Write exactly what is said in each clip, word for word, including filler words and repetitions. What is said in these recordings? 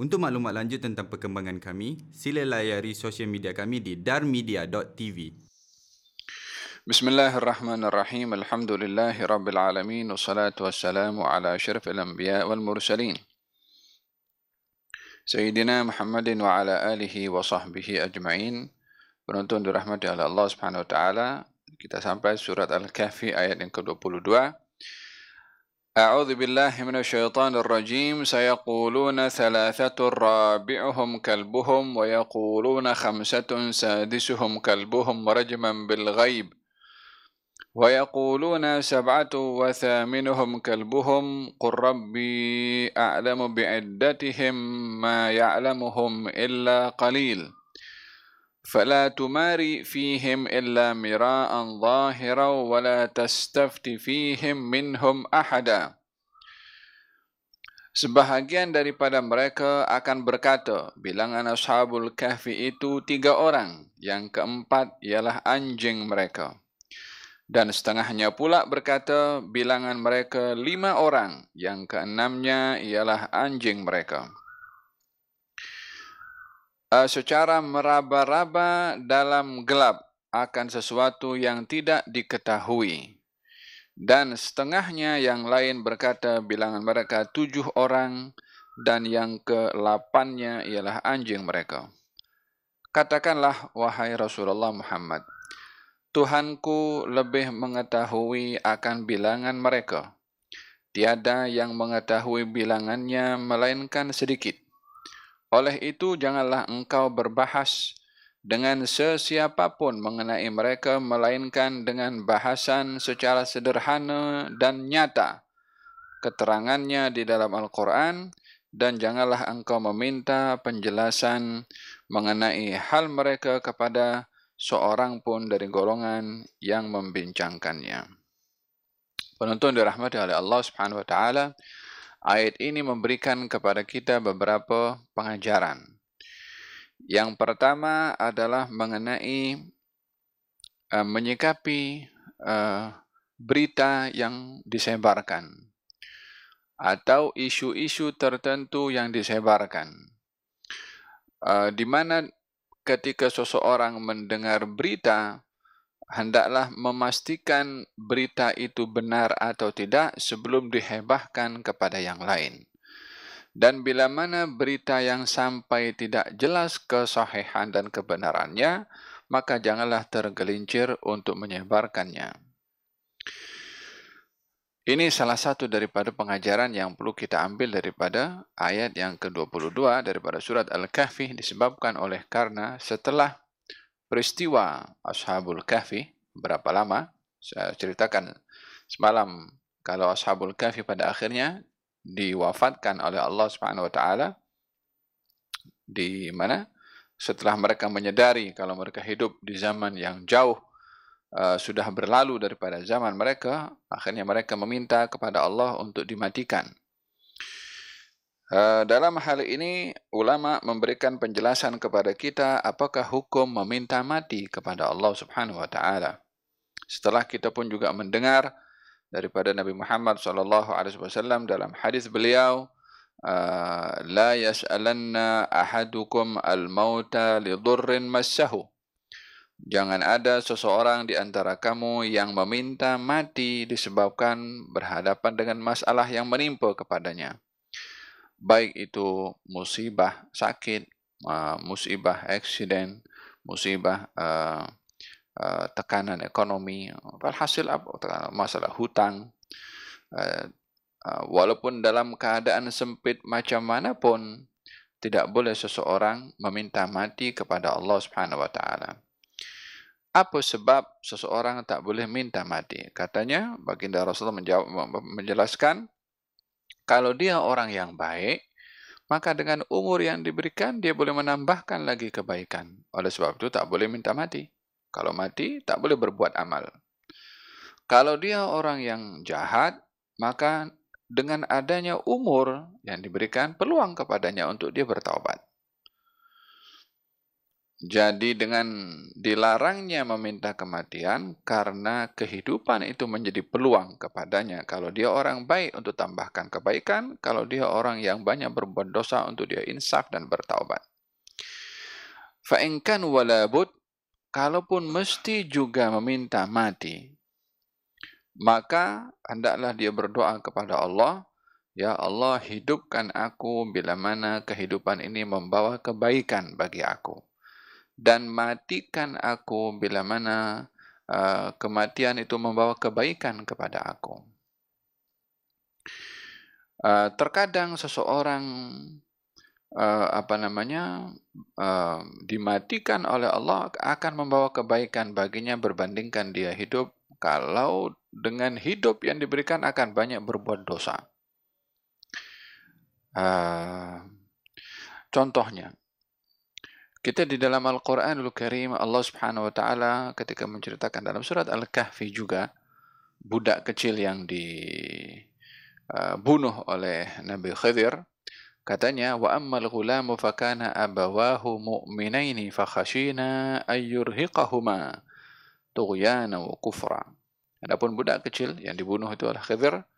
Untuk maklumat lanjut tentang perkembangan kami, sila layari sosial media kami di darmedia dot t v. Bismillahirrahmanirrahim. Alhamdulillahi Rabbil Alamin. Wassalatu wassalamu ala asyrafil anbiya wal mursalin. Sayyidina Muhammadin wa ala alihi wa sahbihi ajma'in. Penonton dirahmati oleh Allah Subhanahu wa taala. Kita sampai surat Al-Kahfi ayat yang ke dua puluh dua. A'udzu billahi minasyaitonir rajim. Sayaquluna thalathatur rabi'uhum kalbuhum wa yaquluna khamsatun sadisuhum kalbuhum rajman bil ghaib. وَيَقُولُونَ سَبْعَةٌ وَثَامِنُهُمْ كَلْبُهُمْ قُلْ رَبِّي أَعْلَمُ بِعِدَّتِهِمْ مَا يَعْلَمُهُمْ إِلَّا قَلِيلٌ فَلَا تُمَارِئْ فِيهِمْ إِلَّا مِرَاءً ظَاهِرًا وَلَا تَسْتَفْتِ فِيهِمْ مِنْهُمْ أَحَدًا. Sebahagian daripada mereka akan berkata, bilangan Ashabul Kahfi itu tiga orang, yang keempat ialah anjing mereka. Dan setengahnya pula berkata, bilangan mereka lima orang, yang keenamnya ialah anjing mereka. Uh, secara meraba-raba dalam gelap akan sesuatu yang tidak diketahui. Dan setengahnya yang lain berkata, bilangan mereka tujuh orang, dan yang kelapannya ialah anjing mereka. Katakanlah, wahai Rasulullah Muhammad, Tuhanku lebih mengetahui akan bilangan mereka. Tiada yang mengetahui bilangannya melainkan sedikit. Oleh itu, janganlah engkau berbahas dengan sesiapapun mengenai mereka, melainkan dengan bahasan secara sederhana dan nyata keterangannya di dalam Al-Quran, dan janganlah engkau meminta penjelasan mengenai hal mereka kepada seorang pun dari golongan yang membincangkannya. Penonton dirahmati oleh Allah Subhanahu wa taala, ayat ini memberikan kepada kita beberapa pengajaran. Yang pertama adalah mengenai uh, menyikapi uh, berita yang disebarkan atau isu-isu tertentu yang disebarkan. Uh, di mana ketika seseorang mendengar berita, hendaklah memastikan berita itu benar atau tidak sebelum dihebahkan kepada yang lain. Dan bila mana berita yang sampai tidak jelas kesahihan dan kebenarannya, maka janganlah tergelincir untuk menyebarkannya. Ini salah satu daripada pengajaran yang perlu kita ambil daripada ayat yang ke dua puluh dua daripada surat Al-Kahfi, disebabkan oleh karena setelah peristiwa Ashabul Kahfi, berapa lama saya ceritakan semalam kalau Ashabul Kahfi pada akhirnya diwafatkan oleh Allah Subhanahu wa taala, di mana setelah mereka menyadari kalau mereka hidup di zaman yang jauh, Uh, sudah berlalu daripada zaman mereka, akhirnya mereka meminta kepada Allah untuk dimatikan. Uh, dalam hal ini, ulama memberikan penjelasan kepada kita apakah hukum meminta mati kepada Allah Subhanahu wa taala. Setelah kita pun juga mendengar daripada Nabi Muhammad sallallahu alaihi wasallam dalam hadis beliau, uh, la yas'alanna ahadukum al-mauta li dhurrin massahu. Jangan ada seseorang di antara kamu yang meminta mati disebabkan berhadapan dengan masalah yang menimpa kepadanya. Baik itu musibah sakit, musibah aksiden, musibah uh, uh, tekanan ekonomi, alhasil masalah hutang. Uh, uh, walaupun dalam keadaan sempit macam mana pun, tidak boleh seseorang meminta mati kepada Allah Subhanahu wa taala. Apa sebab seseorang tak boleh minta mati? Katanya, baginda Rasulullah menjawab, menjelaskan, kalau dia orang yang baik, maka dengan umur yang diberikan, dia boleh menambahkan lagi kebaikan. Oleh sebab itu, tak boleh minta mati. Kalau mati, tak boleh berbuat amal. Kalau dia orang yang jahat, maka dengan adanya umur yang diberikan, peluang kepadanya untuk dia bertaubat. Jadi dengan dilarangnya meminta kematian, karena kehidupan itu menjadi peluang kepadanya. Kalau dia orang baik, untuk tambahkan kebaikan. Kalau dia orang yang banyak berbuat dosa, untuk dia insaf dan bertaubat. Fa'inkan walabud, kalaupun mesti juga meminta mati, maka hendaklah dia berdoa kepada Allah, ya Allah, hidupkan aku bila mana kehidupan ini membawa kebaikan bagi aku. Dan matikan aku bila mana uh, kematian itu membawa kebaikan kepada aku. Uh, terkadang seseorang uh, apa namanya uh, dimatikan oleh Allah akan membawa kebaikan baginya berbandingkan dia hidup. Kalau dengan hidup yang diberikan akan banyak berbuat dosa. Uh, contohnya. Kita di dalam Al-Quranul Karim, Allah Subhanahu Wa Taala ketika menceritakan dalam surat Al-Kahfi juga, budak kecil yang dibunuh oleh Nabi Khidir, katanya, wa ammal ghulamu fakana abawahu mu'minaini fakhashina ayyurhiqahuma tughyana wa kufra. Adapun budak kecil yang dibunuh itu oleh Khidir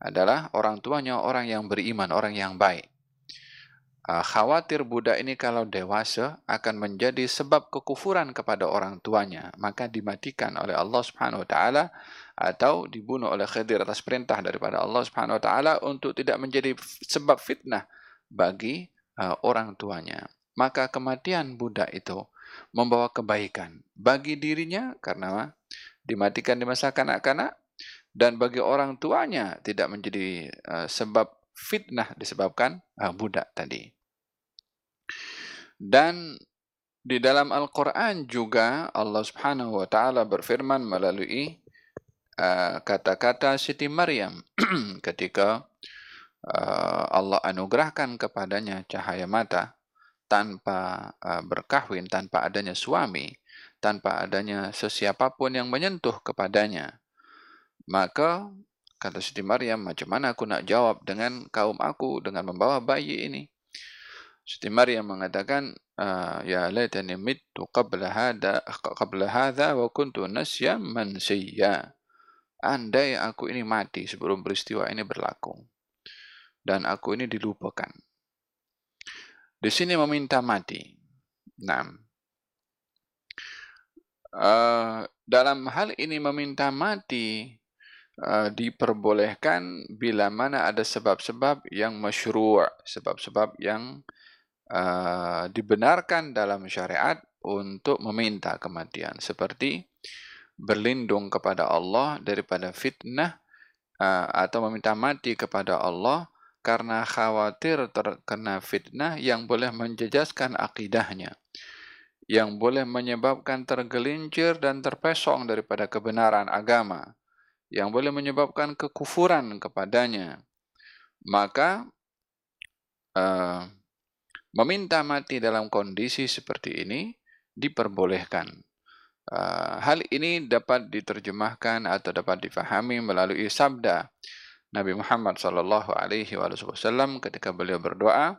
adalah orang tuanya orang yang beriman, orang yang baik. Khawatir budak ini kalau dewasa akan menjadi sebab kekufuran kepada orang tuanya, maka dimatikan oleh Allah Subhanahu Wa Taala atau dibunuh oleh Khidir atas perintah daripada Allah Subhanahu Wa Taala untuk tidak menjadi sebab fitnah bagi uh, orang tuanya. Maka kematian budak itu membawa kebaikan bagi dirinya karena dimatikan di masa kanak-kanak, dan bagi orang tuanya tidak menjadi uh, sebab fitnah disebabkan uh, budak tadi. Dan di dalam Al-Quran juga Allah Subhanahu Wa Ta'ala berfirman melalui kata-kata uh, Siti Maryam ketika uh, Allah anugerahkan kepadanya cahaya mata tanpa uh, berkahwin, tanpa adanya suami, tanpa adanya sesiapapun yang menyentuh kepadanya. Maka kata Siti Maryam, macam mana aku nak jawab dengan kaum aku dengan membawa bayi ini? Siti Maryam mengatakan, ya laitani mittu qabla hadha qabla hadha wa kuntu nasyan mansiyya. Andai aku ini mati sebelum peristiwa ini berlaku dan aku ini dilupakan. Di sini meminta mati. Naam. Uh, dalam hal ini meminta mati Uh, diperbolehkan bila mana ada sebab-sebab yang masyru', sebab-sebab yang uh, dibenarkan dalam syariat untuk meminta kematian, seperti berlindung kepada Allah daripada fitnah uh, atau meminta mati kepada Allah karena khawatir terkena fitnah yang boleh menjejaskan akidahnya, yang boleh menyebabkan tergelincir dan terpesong daripada kebenaran agama, yang boleh menyebabkan kekufuran kepadanya. Maka uh, meminta mati dalam kondisi seperti ini diperbolehkan. Uh, hal ini dapat diterjemahkan atau dapat difahami melalui sabda Nabi Muhammad sallallahu alaihi wasallam ketika beliau berdoa,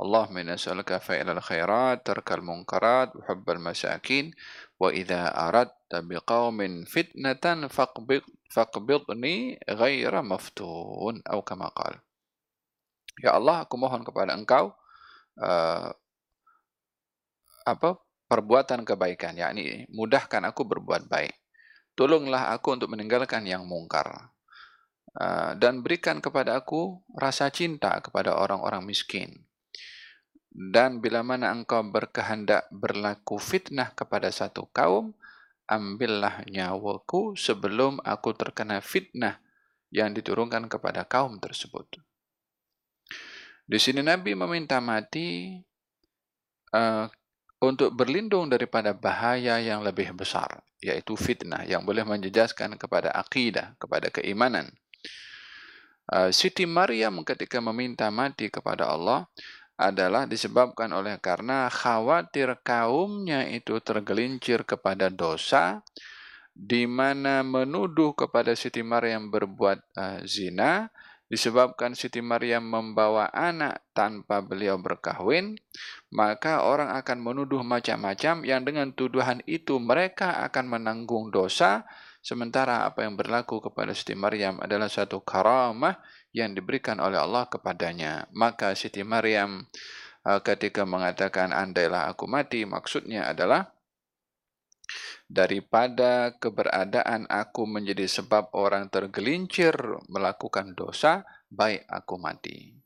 Allahumma inna nas'aluka fa'ilal khairat, tarkal munkarat, hubbal masakin, wa idza aradta biqaumin fitnatan faqbid faqbidni ghaira maftun, atau kama qala. Ya Allah, aku mohon kepada Engkau uh, apa perbuatan kebaikan, yakni mudahkan aku berbuat baik. Tolonglah aku untuk meninggalkan yang mungkar. Uh, dan berikan kepada aku rasa cinta kepada orang-orang miskin. Dan bila mana engkau berkehendak berlaku fitnah kepada satu kaum, ambillah nyawaku sebelum aku terkena fitnah yang diturunkan kepada kaum tersebut. Di sini Nabi meminta mati uh, untuk berlindung daripada bahaya yang lebih besar, yaitu fitnah yang boleh menjejaskan kepada akidah, kepada keimanan. Uh, Siti Maryam ketika meminta mati kepada Allah adalah disebabkan oleh karena khawatir kaumnya itu tergelincir kepada dosa, di mana menuduh kepada Siti Maryam berbuat uh, zina, Disebabkan Siti Maryam membawa anak tanpa beliau berkahwin, maka orang akan menuduh macam-macam yang dengan tuduhan itu mereka akan menanggung dosa, sementara apa yang berlaku kepada Siti Maryam adalah satu karamah yang diberikan oleh Allah kepadanya. Maka Siti Maryam ketika mengatakan andailah aku mati, maksudnya adalah daripada keberadaan aku menjadi sebab orang tergelincir melakukan dosa, baik aku mati.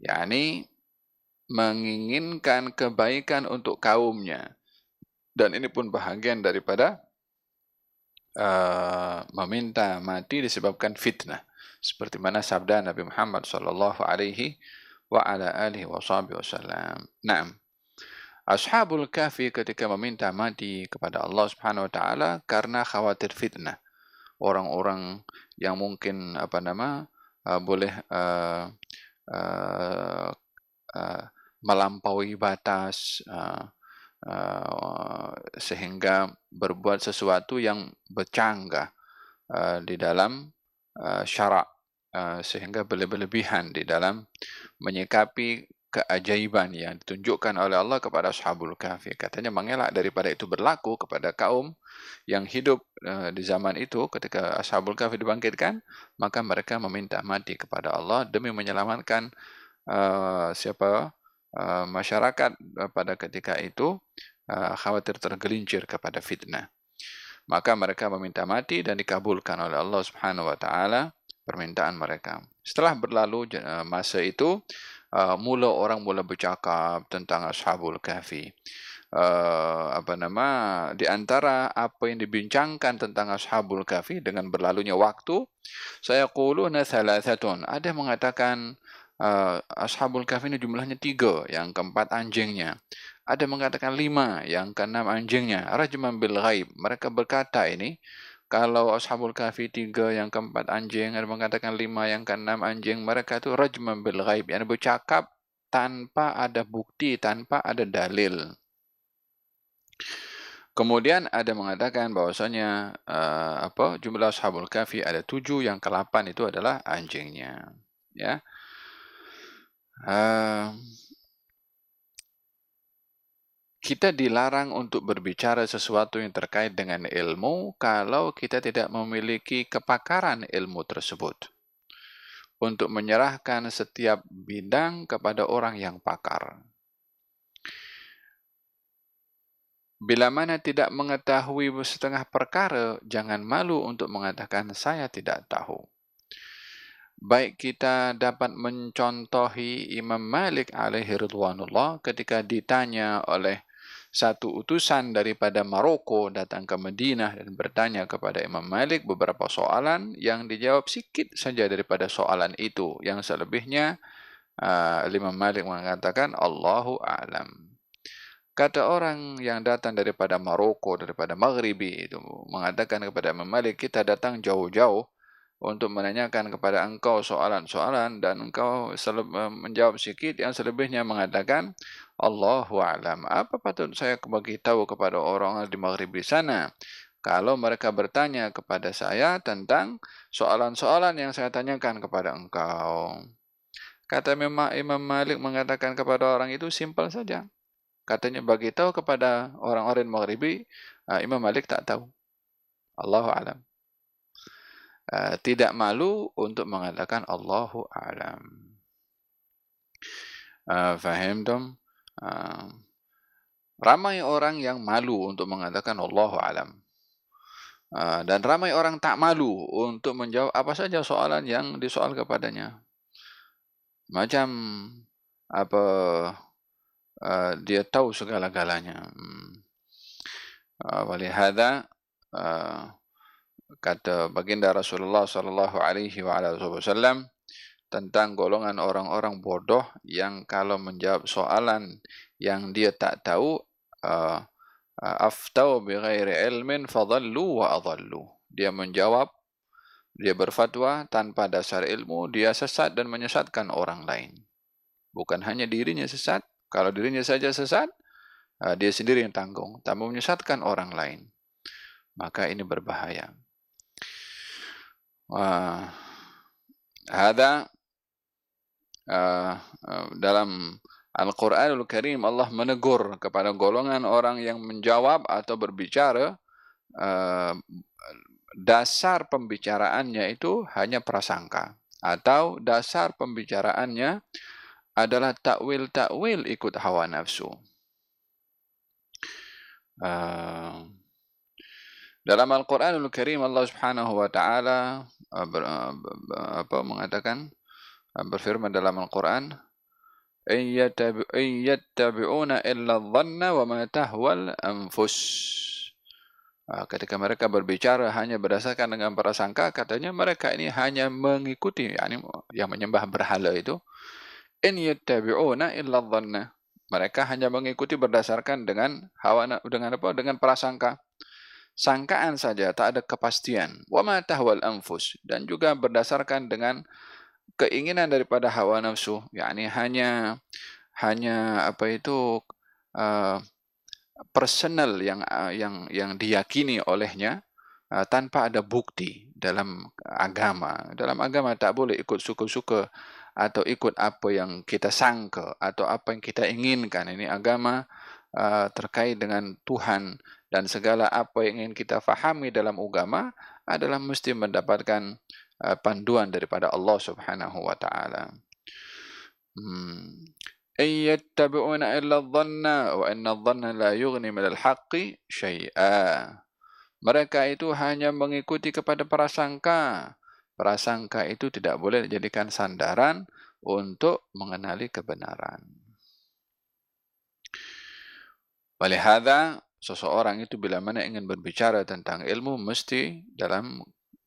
Yakni menginginkan kebaikan untuk kaumnya. Dan ini pun bahagian daripada uh, meminta mati disebabkan fitnah. Seperti mana sabda Nabi Muhammad sallallahu alaihi wa ala alihi wasallam. Naam. Ashabul Kahfi ketika meminta mati kepada Allah Subhanahu wa taala karena khawatir fitnah. Orang-orang yang mungkin apa nama uh, boleh uh, uh, uh, melampaui batas uh, uh, sehingga berbuat sesuatu yang bercanggah uh, di dalam uh, syarak uh, sehingga berlebihan di dalam menyikapi keajaiban yang ditunjukkan oleh Allah kepada Ashabul Kahfi. Katanya mengelak daripada itu berlaku kepada kaum yang hidup e, di zaman itu ketika Ashabul Kahfi dibangkitkan, maka mereka meminta mati kepada Allah demi menyelamatkan e, siapa e, masyarakat pada ketika itu e, khawatir tergelincir kepada fitnah. Maka mereka meminta mati dan dikabulkan oleh Allah Subhanahu wa taala permintaan mereka. Setelah berlalu e, masa itu, Uh, mula orang mula bercakap tentang Ashabul Kahfi. Uh, apa nama? Di antara apa yang dibincangkan tentang Ashabul Kahfi dengan berlalunya waktu, saya quluna thalathatun. Ada yang mengatakan uh, Ashabul Kahfi ini jumlahnya tiga, yang keempat anjingnya. Ada yang mengatakan lima, yang keenam anjingnya. Rajman bil ghaib. Mereka berkata ini, kalau Ashabul Kahfi tiga, yang keempat anjing, ada mengatakan lima, yang keenam anjing, mereka itu rajman bil ghaib, yang bercakap tanpa ada bukti, tanpa ada dalil. Kemudian ada mengatakan bahwasanya uh, apa jumlah Ashabul Kahfi ada tujuh, yang kedelapan itu adalah anjingnya. Ya. Uh, Kita dilarang untuk berbicara sesuatu yang terkait dengan ilmu kalau kita tidak memiliki kepakaran ilmu tersebut. Untuk menyerahkan setiap bidang kepada orang yang pakar. Bila mana tidak mengetahui setengah perkara, jangan malu untuk mengatakan saya tidak tahu. Baik kita dapat mencontohi Imam Malik alaihi ridwanullah ketika ditanya oleh satu utusan daripada Maroko datang ke Madinah dan bertanya kepada Imam Malik beberapa soalan yang dijawab sikit saja daripada soalan itu. Yang selebihnya, uh, Imam Malik mengatakan, Allahu a'lam. Kata orang yang datang daripada Maroko, daripada Maghribi itu, mengatakan kepada Imam Malik, kita datang jauh-jauh untuk menanyakan kepada engkau soalan-soalan dan engkau menjawab sikit, yang selebihnya mengatakan, Allahu a'lam. Apa patut saya bagi tahu kepada orang di Maghrib di sana kalau mereka bertanya kepada saya tentang soalan-soalan yang saya tanyakan kepada engkau? Kata Imam Malik mengatakan kepada orang itu simpel saja. Katanya bagi tahu kepada orang-orang di Maghribi, Imam Malik tak tahu. Allahu a'lam. Tidak malu untuk mengatakan Allahu a'lam. Faham dong? Uh, ramai orang yang malu untuk mengatakan Allahu a'lam, uh, dan ramai orang tak malu untuk menjawab apa saja soalan yang disoal kepadanya. Macam apa uh, dia tahu segala-galanya. Walihada hmm. uh, kata baginda Rasulullah sallallahu alaihi wasallam tentang golongan orang-orang bodoh yang kalau menjawab soalan yang dia tak tahu, uh, aftau bi ghairi ilmin fadallu wa adallu. Dia menjawab, dia berfatwa tanpa dasar ilmu, dia sesat dan menyesatkan orang lain. Bukan hanya dirinya sesat, kalau dirinya saja sesat, uh, dia sendiri yang tanggung, tambah menyesatkan orang lain. Maka ini berbahaya. Wah. Uh, Hada uh, uh, dalam Al-Quranul Karim Allah menegur kepada golongan orang yang menjawab atau berbicara uh, dasar pembicaraannya itu hanya prasangka atau dasar pembicaraannya adalah takwil-takwil ikut hawa nafsu. Uh, dalam Al-Quranul Karim Allah Subhanahu wa taala uh, uh, apa mengatakan uh, berfirman dalam Al-Quran, in yattabi'una illa adh-dhanna wa ma tahwal anfus. Ketika mereka berbicara hanya berdasarkan dengan prasangka, katanya mereka ini hanya mengikuti, yakni yang menyembah berhala itu, in yattabi'una illa adh-dhanna, mereka hanya mengikuti berdasarkan dengan hawa, dengan apa, dengan prasangka, sangkaan saja, tak ada kepastian. Wa ma tahwal anfus, dan juga berdasarkan dengan keinginan daripada hawa nafsu, yakni hanya hanya apa itu uh, personal yang uh, yang yang diyakini olehnya uh, tanpa ada bukti dalam agama. Dalam agama tak boleh ikut suka-suka atau ikut apa yang kita sangka atau apa yang kita inginkan. Ini agama uh, terkait dengan Tuhan, dan segala apa yang ingin kita fahami dalam agama adalah mesti mendapatkan panduan daripada Allah Subhanahu wa taala. Hmm. Iyattabi'una illa adh-dhanna wa inna adh-dhanna la yughni min al-haqqi syai'a. Mereka itu hanya mengikuti kepada prasangka. Prasangka itu tidak boleh dijadikan sandaran untuk mengenali kebenaran. Walihada, seseorang itu bila mana ingin berbicara tentang ilmu mesti dalam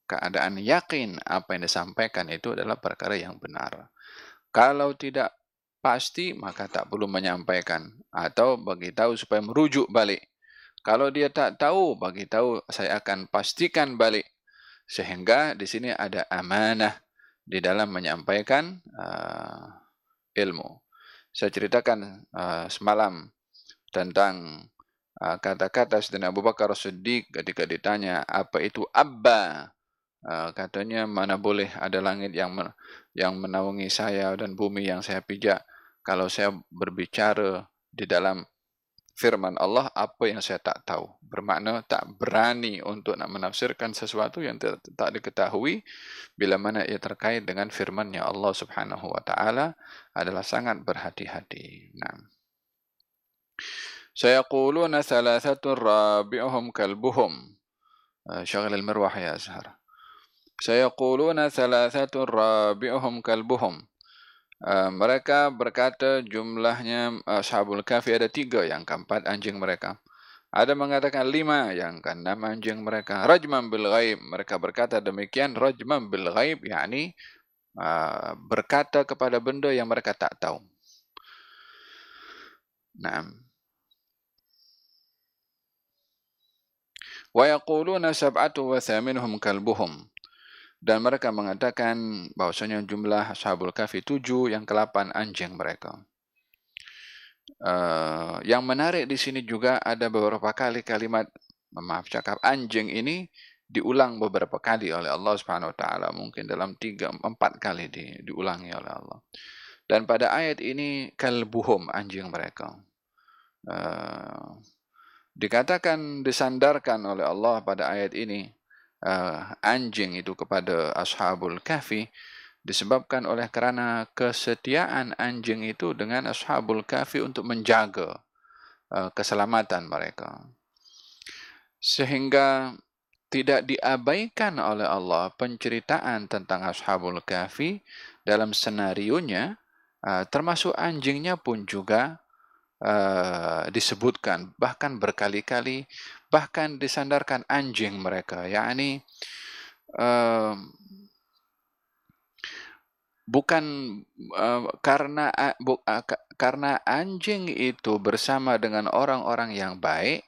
keadaan yakin apa yang disampaikan itu adalah perkara yang benar. Kalau tidak pasti maka tak perlu menyampaikan atau bagi tahu supaya merujuk balik. Kalau dia tak tahu, bagi tahu saya akan pastikan balik. Sehingga di sini ada amanah di dalam menyampaikan uh, ilmu. Saya ceritakan uh, semalam tentang uh, kata-kata Sayyidina Abu Bakar As-Siddiq ketika ditanya apa itu abba. Uh, katanya mana boleh ada langit yang men- yang menaungi saya dan bumi yang saya pijak. Kalau saya berbicara di dalam firman Allah apa yang saya tak tahu, bermakna tak berani untuk nak menafsirkan sesuatu yang tak, tak diketahui bila mana ia terkait dengan firman-Nya Allah Subhanahu wa taala, adalah sangat berhati-hati. Nah. Sayaquluna thalathatun rabi'uhum kalbuhum. Uh, syagil al-marwah ya Azhar. Sayaquluna thalathatun rabi'uhum kalbuhum. Uh, mereka berkata jumlahnya ashabul kahfi ada tiga, yang keempat anjing mereka. Ada mengatakan lima, yang keenam anjing mereka. Rajman bil ghaib, mereka berkata demikian, rajman bil ghaib, yakni uh, berkata kepada benda yang mereka tak tahu. Naam. Wa yaquluna sab'atu wa thaminuhum kalbuhum. Dan mereka mengatakan bahwasanya jumlah ashabul kahfi tujuh, yang kelapan anjing mereka. Uh, yang menarik di sini juga ada beberapa kali kalimat, maaf cakap, anjing ini diulang beberapa kali oleh Allah Subhanahu wa taala, mungkin dalam tiga empat kali di, diulangi oleh Allah. Dan pada ayat ini kalbuhum, anjing mereka. Uh, dikatakan disandarkan oleh Allah pada ayat ini Uh, anjing itu kepada ashabul kahfi disebabkan oleh kerana kesetiaan anjing itu dengan ashabul kahfi untuk menjaga uh, keselamatan mereka, sehingga tidak diabaikan oleh Allah penceritaan tentang ashabul kahfi dalam senarionya, uh, termasuk anjingnya pun juga uh, disebutkan, bahkan berkali-kali, bahkan disandarkan anjing mereka, yakni uh, bukan uh, karena uh, bu, uh, karena anjing itu bersama dengan orang-orang yang baik,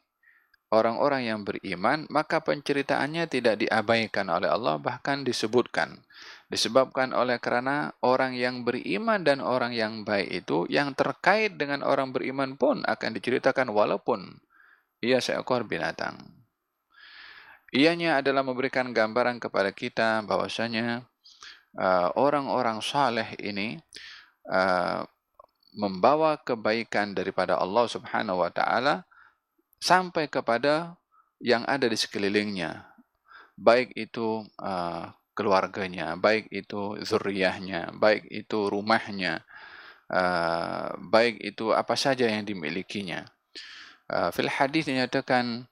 orang-orang yang beriman, maka penceritaannya tidak diabaikan oleh Allah, bahkan disebutkan. Disebabkan oleh kerana orang yang beriman dan orang yang baik itu, yang terkait dengan orang beriman pun akan diceritakan walaupun ia seekor binatang. Ianya adalah memberikan gambaran kepada kita bahwasanya orang-orang uh, saleh ini uh, membawa kebaikan daripada Allah Subhanahu wa taala sampai kepada yang ada di sekelilingnya, baik itu uh, keluarganya, baik itu zuriyahnya, baik itu rumahnya, uh, baik itu apa saja yang dimilikinya. Uh, fil hadis dinyatakan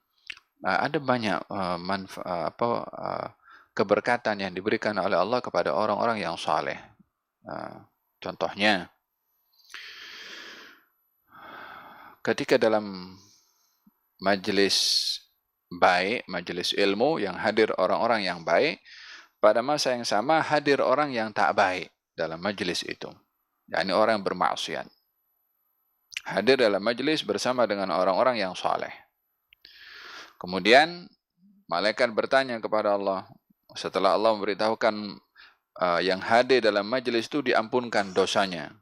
uh, ada banyak uh, manfa, uh, apa, uh, keberkatan yang diberikan oleh Allah kepada orang-orang yang saleh. Uh, contohnya, ketika dalam majelis baik, majelis ilmu yang hadir orang-orang yang baik, pada masa yang sama hadir orang yang tak baik dalam majelis itu, yakni orang yang bermaksiat. Hadir dalam majelis bersama dengan orang-orang yang saleh. Kemudian malaikat bertanya kepada Allah, setelah Allah memberitahukan uh, yang hadir dalam majelis itu diampunkan dosanya.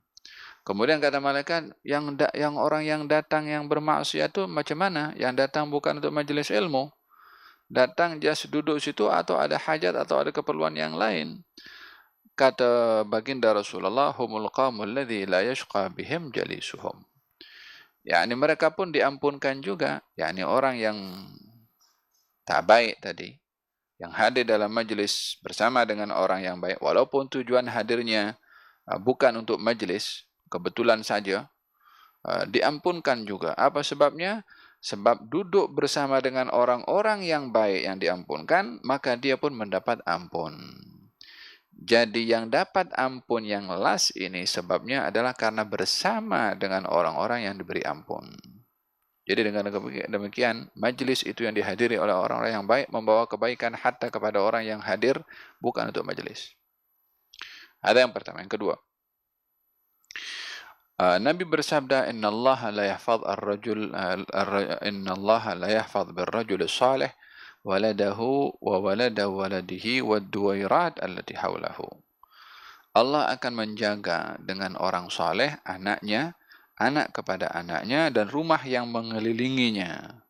Kemudian kata malaikat, yang da, yang orang yang datang yang bermaksiat itu macam mana? Yang datang bukan untuk majelis ilmu. Datang just duduk situ atau ada hajat atau ada keperluan yang lain. Kata baginda Rasulullah, humul qawmul ladzi la yashqa bihim jalisuhum. Ya, ini mereka pun diampunkan juga. Ya, ini orang yang tak baik tadi, yang hadir dalam majelis bersama dengan orang yang baik. Walaupun tujuan hadirnya bukan untuk majelis, kebetulan saja, uh, diampunkan juga. Apa sebabnya? Sebab duduk bersama dengan orang-orang yang baik yang diampunkan, maka dia pun mendapat ampun. Jadi yang dapat ampun yang las ini sebabnya adalah karena bersama dengan orang-orang yang diberi ampun. Jadi dengan demikian, majelis itu yang dihadiri oleh orang-orang yang baik membawa kebaikan hatta kepada orang yang hadir bukan untuk majelis. Ada yang pertama. Yang kedua, Uh, Nabi bersabda, Inna Allah la yahfadh ar-rajul uh, ar, Inna Allah la yahfadh bir-rajul salih waladahu wa walada waladihi wad-duwairat allati hawlahu. Allah akan menjaga dengan orang saleh anaknya, anak kepada anaknya, dan rumah yang mengelilinginya.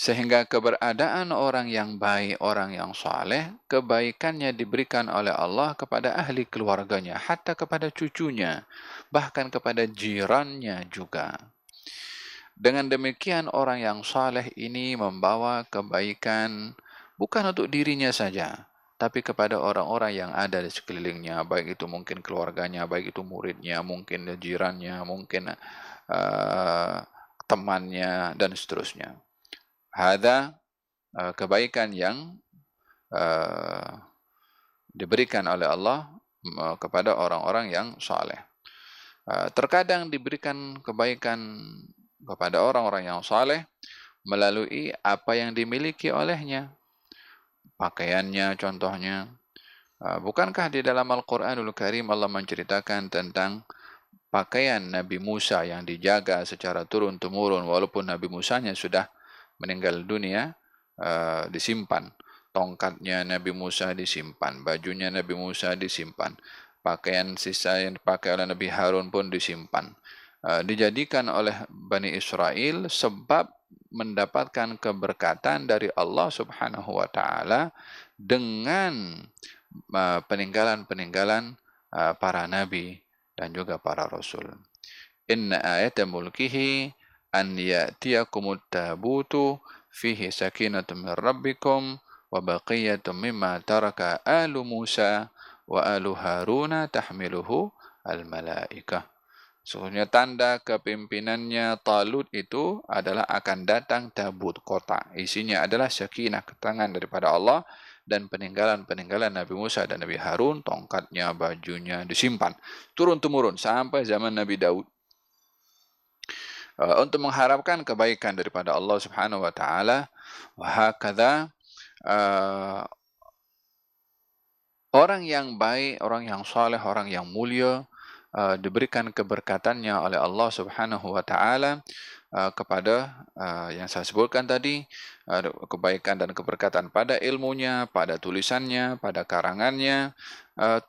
Sehingga keberadaan orang yang baik, orang yang saleh, kebaikannya diberikan oleh Allah kepada ahli keluarganya, hatta kepada cucunya, bahkan kepada jirannya juga. Dengan demikian, orang yang saleh ini membawa kebaikan bukan untuk dirinya saja, tapi kepada orang-orang yang ada di sekelilingnya, baik itu mungkin keluarganya, baik itu muridnya, mungkin jirannya, mungkin uh, temannya, dan seterusnya. Hadza uh, kebaikan yang uh, diberikan oleh Allah uh, kepada orang-orang yang saleh. Uh, terkadang diberikan kebaikan kepada orang-orang yang saleh melalui apa yang dimiliki olehnya. Pakaiannya contohnya. Uh, bukankah di dalam Al-Qur'anul Karim Allah menceritakan tentang pakaian Nabi Musa yang dijaga secara turun-temurun walaupun Nabi Musanya sudah meninggal dunia, uh, disimpan. Tongkatnya Nabi Musa disimpan. Bajunya Nabi Musa disimpan. Pakaian sisa yang dipakai oleh Nabi Harun pun disimpan. Uh, dijadikan oleh Bani Israel sebab mendapatkan keberkatan dari Allah Subhanahu wa taala dengan uh, peninggalan-peninggalan uh, para nabi dan juga para rasul. Inna ayata mulkihi an ya'tiyakumut tabutu fihi sakinatun min rabbikum wa baqiyatun mimma taraka alu Musa wa alu Haruna tahmiluhu al-malaikah. Sesungguhnya tanda kepimpinannya Talut itu adalah akan datang tabut kotak. Isinya adalah sakinah, ketenangan daripada Allah, dan peninggalan-peninggalan Nabi Musa dan Nabi Harun, tongkatnya, bajunya disimpan turun-temurun sampai zaman Nabi Daud. Untuk mengharapkan kebaikan daripada Allah Subhanahu wa taala. Wahakadha, uh, orang yang baik, orang yang saleh, orang yang mulia uh, diberikan keberkatannya oleh Allah Subhanahu wa taala uh, kepada uh, yang saya sebutkan tadi, uh, kebaikan dan keberkatan pada ilmunya, pada tulisannya, pada karangannya, uh,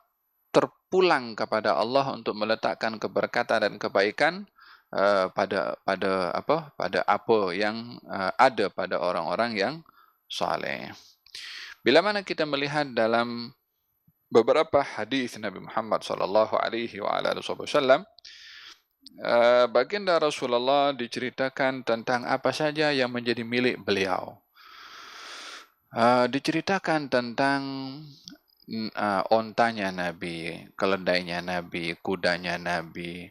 terpulang kepada Allah untuk meletakkan keberkatan dan kebaikan Uh, pada pada apa pada apa yang uh, ada pada orang-orang yang saleh. Bila mana kita melihat dalam beberapa hadis Nabi Muhammad sallallahu alaihi wasallam, baginda Rasulullah diceritakan tentang apa saja yang menjadi milik beliau. Uh, diceritakan tentang uh, ontanya Nabi, keledainya Nabi, kudanya Nabi,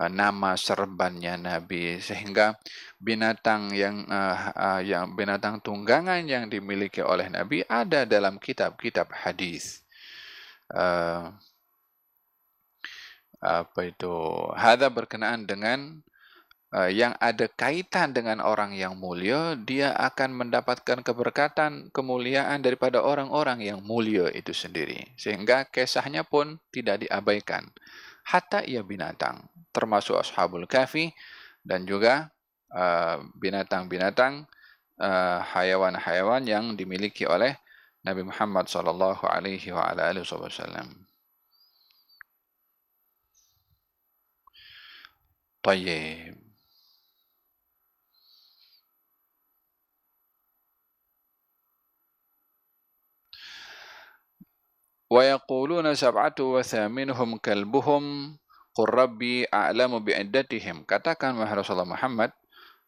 uh, nama serbannya Nabi, sehingga binatang yang uh, uh, yang binatang tunggangan yang dimiliki oleh Nabi ada dalam kitab-kitab hadis. Uh, apa itu? Hadza berkenaan dengan Uh, yang ada kaitan dengan orang yang mulia, dia akan mendapatkan keberkatan, kemuliaan daripada orang-orang yang mulia itu sendiri. Sehingga kisahnya pun tidak diabaikan. Hatta ia binatang, termasuk Ashabul Kahfi dan juga uh, binatang-binatang, uh, hayawan-hayawan yang dimiliki oleh Nabi Muhammad sallallahu alaihi wa ala alihi wasallam. Tayyib. وَيَقُولُونَ سَبْعَةُ وَثَامِنُهُمْ كَلْبُهُمْ قُلْ رَبِّي أَعْلَمُ بِعِدَّتِهِمْ. Katakan wahai Rasulullah Muhammad,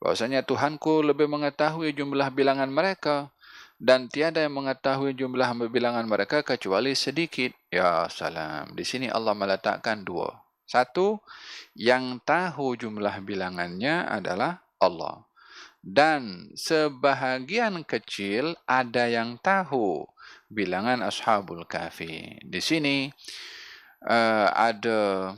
bahwasanya Tuhanku lebih mengetahui jumlah bilangan mereka, dan tiada yang mengetahui jumlah bilangan mereka kecuali sedikit. Ya salam. Di sini Allah meletakkan dua. Satu, yang tahu jumlah bilangannya adalah Allah. Dan sebahagian kecil ada yang tahu bilangan Ashabul Kahfi. Di sini uh, ada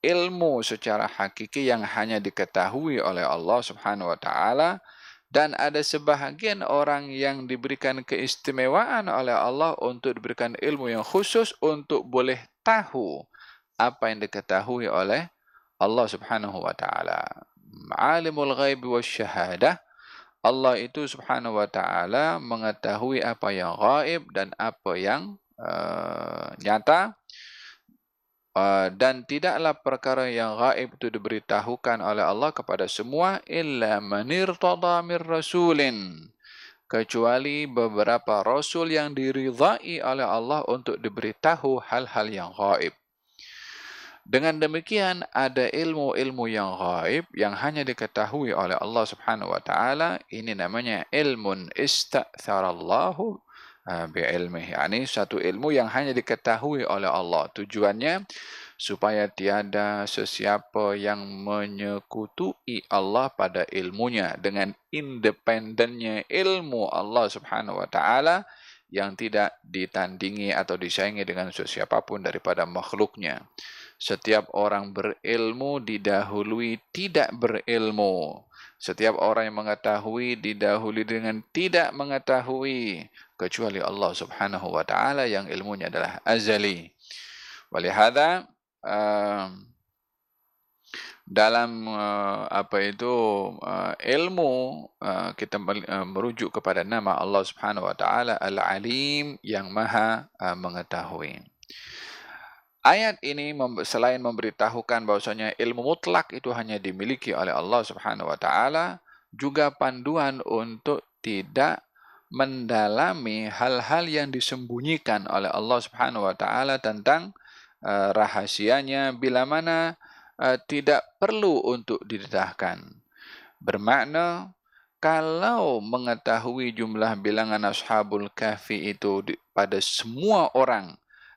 ilmu secara hakiki yang hanya diketahui oleh Allah Subhanahu wa taala, dan ada sebahagian orang yang diberikan keistimewaan oleh Allah untuk diberikan ilmu yang khusus untuk boleh tahu apa yang diketahui oleh Allah Subhanahu wa taala. Alimul ghaib wasyahadah, Allah itu subhanahu wa ta'ala mengetahui apa yang gaib dan apa yang uh, nyata. Uh, dan tidaklah perkara yang gaib itu diberitahukan oleh Allah kepada semua. Illa manirtada min rasulin. Kecuali beberapa rasul yang diridhai oleh Allah untuk diberitahu hal-hal yang gaib. Dengan demikian, ada ilmu-ilmu yang gaib yang hanya diketahui oleh Allah Subhanahu wa taala. Ini namanya ilmun ista'tharallahu bi'ilmihi. Yani satu ilmu yang hanya diketahui oleh Allah. Tujuannya supaya tiada sesiapa yang menyekutui Allah pada ilmunya dengan independennya ilmu Allah Subhanahu wa taala yang tidak ditandingi atau disaingi dengan sesiapapun daripada makhluknya. Setiap orang berilmu didahului tidak berilmu. Setiap orang yang mengetahui didahului dengan tidak mengetahui. Kecuali Allah Subhanahu wa ta'ala yang ilmunya adalah azali. Walihada, uh, dalam uh, apa itu uh, ilmu, uh, kita merujuk kepada nama Allah Subhanahu wa ta'ala al-alim, yang maha uh, mengetahui. Ayat ini selain memberitahukan bahwasanya ilmu mutlak itu hanya dimiliki oleh Allah Subhanahu wa taala, juga panduan untuk tidak mendalami hal-hal yang disembunyikan oleh Allah Subhanahu wa taala tentang uh, rahasianya, bila mana uh, tidak perlu untuk didedahkan. Bermakna, kalau mengetahui jumlah bilangan Ashabul Kahfi itu di, pada semua orang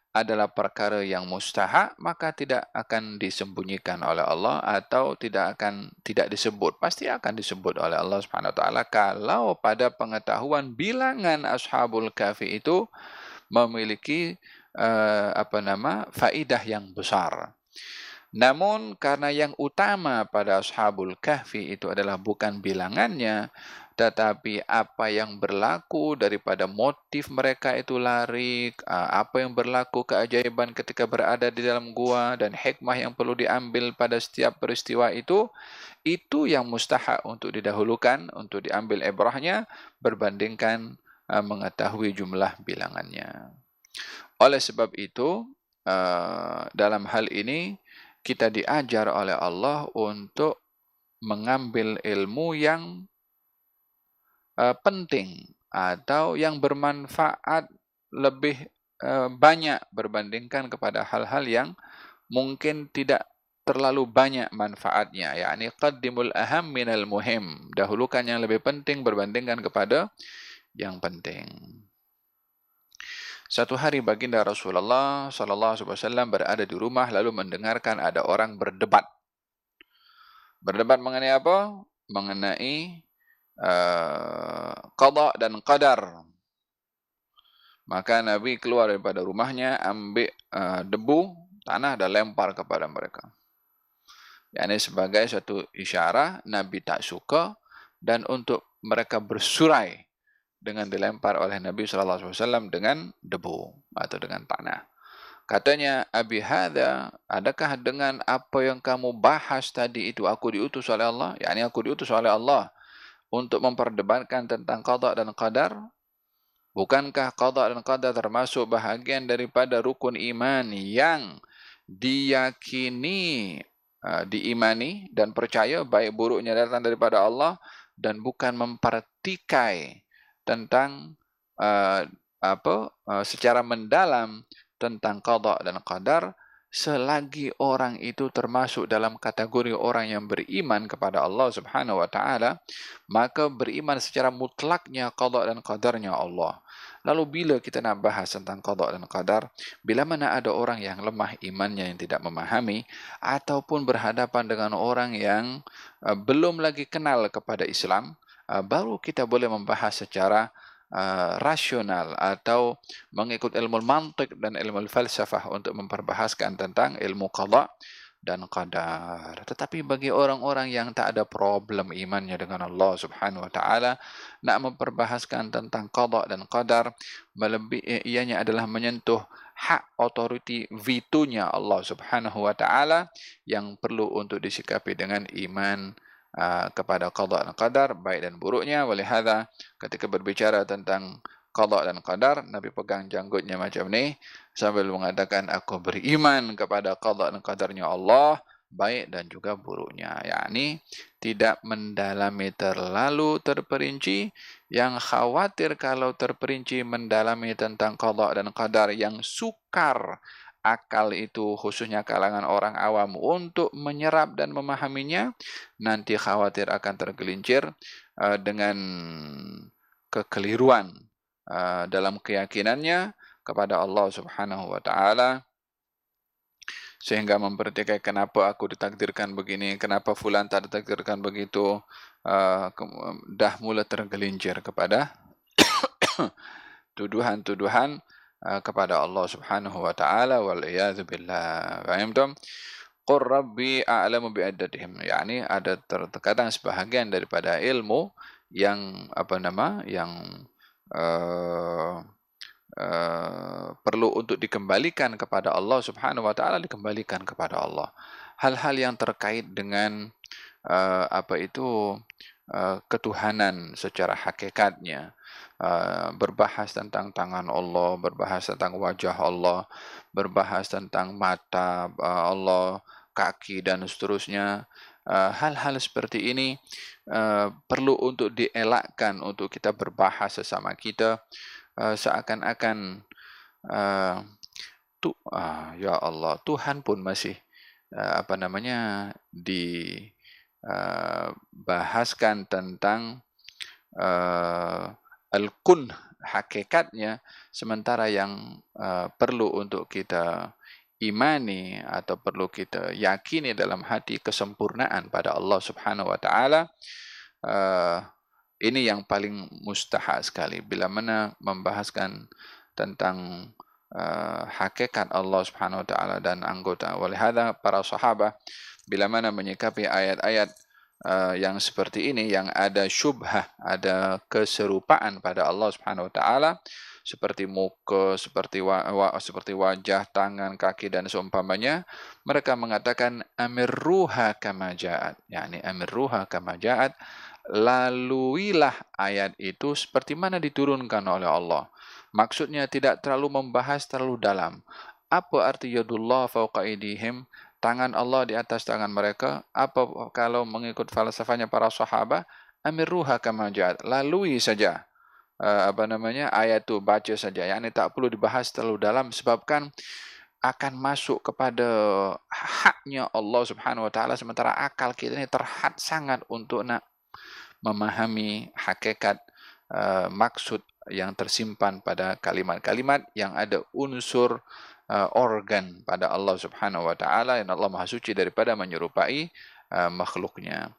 adalah perkara yang mustahak, maka tidak akan disembunyikan oleh Allah atau tidak akan tidak disebut. Pasti akan disebut oleh Allah Subhanahu wa taala kalau pada pengetahuan bilangan Ashabul Kahfi itu memiliki uh, apa nama faedah yang besar. Namun karena yang utama pada Ashabul Kahfi itu adalah bukan bilangannya, tetapi apa yang berlaku daripada motif mereka itu lari, apa yang berlaku keajaiban ketika berada di dalam gua, dan hikmah yang perlu diambil pada setiap peristiwa itu, itu yang mustahak untuk didahulukan, untuk diambil ibrahnya, berbandingkan mengetahui jumlah bilangannya. Oleh sebab itu, dalam hal ini, kita diajar oleh Allah untuk mengambil ilmu yang penting atau yang bermanfaat lebih uh, banyak berbandingkan kepada hal-hal yang mungkin tidak terlalu banyak manfaatnya, yakni qaddimul aham minal muhim, dahulukan yang lebih penting berbandingkan kepada yang penting. Satu hari baginda Rasulullah sallallahu alaihi wasallam berada di rumah lalu mendengarkan ada orang berdebat. Berdebat mengenai apa? Mengenai uh, qada dan qadar. Maka Nabi keluar daripada rumahnya, ambil uh, debu, tanah dan lempar kepada mereka. Ini sebagai satu isyarah Nabi tak suka dan untuk mereka bersurai dengan dilempar oleh Nabi sallallahu alaihi wasallam dengan debu atau dengan tanah. Katanya, Abi hadha, adakah dengan apa yang kamu bahas tadi itu aku diutus oleh Allah? Yani aku diutus oleh Allah untuk memperdebatkan tentang qada dan qadar? Bukankah qada dan qadar termasuk bahagian daripada rukun iman yang diyakini diimani dan percaya baik buruknya datang daripada Allah dan bukan mempertikai tentang uh, apa uh, secara mendalam tentang qada dan qadar selagi orang itu termasuk dalam kategori orang yang beriman kepada Allah Subhanahu wa taala, maka beriman secara mutlaknya qada dan qadarnya Allah. Lalu bila kita nak bahas tentang qada dan qadar, bila mana ada orang yang lemah imannya yang tidak memahami ataupun berhadapan dengan orang yang uh, belum lagi kenal kepada Islam, uh, baru kita boleh membahas secara uh, rasional atau mengikut ilmu mantik dan ilmu falsafah untuk memperbahaskan tentang ilmu qada dan qadar. Tetapi bagi orang-orang yang tak ada problem imannya dengan Allah Subhanahu wa taala, nak memperbahaskan tentang qada dan qadar, melebihi ianya adalah menyentuh hak otoriti veto-nya Allah Subhanahu wa taala yang perlu untuk disikapi dengan iman uh, kepada qada dan qadar, baik dan buruknya. Walihada ketika berbicara tentang qada dan qadar, Nabi pegang janggutnya macam ni sambil mengatakan aku beriman kepada qada dan qadarnya Allah, baik dan juga buruknya. Yakni tidak mendalami terlalu terperinci, yang khawatir kalau terperinci mendalami tentang qada dan qadar yang sukar akal itu khususnya kalangan orang awam untuk menyerap dan memahaminya, nanti khawatir akan tergelincir uh, dengan kekeliruan dalam keyakinannya kepada Allah Subhanahu wa taala, sehingga mempertikai kenapa aku ditakdirkan begini, kenapa fulan tak ditakdirkan begitu, uh, dah mula tergelincir kepada tuduhan-tuduhan uh, kepada Allah Subhanahu wa taala. Wal iyadzu billah. Fahimtum? Qur rabbi a'lamu bi'addatihim. Yani ada terkadang sebahagian daripada ilmu yang apa nama yang Uh, uh, perlu untuk dikembalikan kepada Allah Subhanahu wa taala, dikembalikan kepada Allah. Hal-hal yang terkait dengan uh, apa itu uh, ketuhanan secara hakikatnya, uh, berbahas tentang tangan Allah, berbahas tentang wajah Allah, berbahas tentang mata uh, Allah, kaki dan seterusnya. Uh, hal-hal seperti ini uh, perlu untuk dielakkan untuk kita berbahas sesama kita, uh, seakan-akan uh, tu, ah, ya Allah, Tuhan pun masih uh, apa namanya dibahaskan uh, tentang uh, al-kun hakikatnya, sementara yang uh, perlu untuk kita imani atau perlu kita yakini dalam hati kesempurnaan pada Allah Subhanahu wa taala. Uh, ini yang paling mustahak sekali bila mana membahaskan tentang uh, hakikat Allah Subhanahu wa taala dan anggota. Walihada para sahabat bila mana menyikapi ayat-ayat uh, yang seperti ini yang ada syubhah, ada keserupaan pada Allah Subhanahu wa taala, seperti muka, seperti wa, wa, seperti wajah, tangan, kaki dan seumpamanya, mereka mengatakan amirruha kama ja'at, yakni amirruha kama ja'at, laluilah ayat itu seperti mana diturunkan oleh Allah. Maksudnya tidak terlalu membahas terlalu dalam. Apa arti yadullah fawqa aydihim, tangan Allah di atas tangan mereka? Apa kalau mengikut falsafahnya para sahabat, amirruha kama ja'at, lalui saja uh, apa namanya ayat tu, baca saja. Yang ini tak perlu dibahas terlalu dalam sebabkan akan masuk kepada haknya Allah Subhanahu Wa Taala, sementara akal kita ini terhad sangat untuk nak memahami hakikat uh, maksud yang tersimpan pada kalimat-kalimat yang ada unsur uh, organ pada Allah Subhanahu Wa Taala, yang Allah Maha Suci daripada menyerupai uh, makhluknya.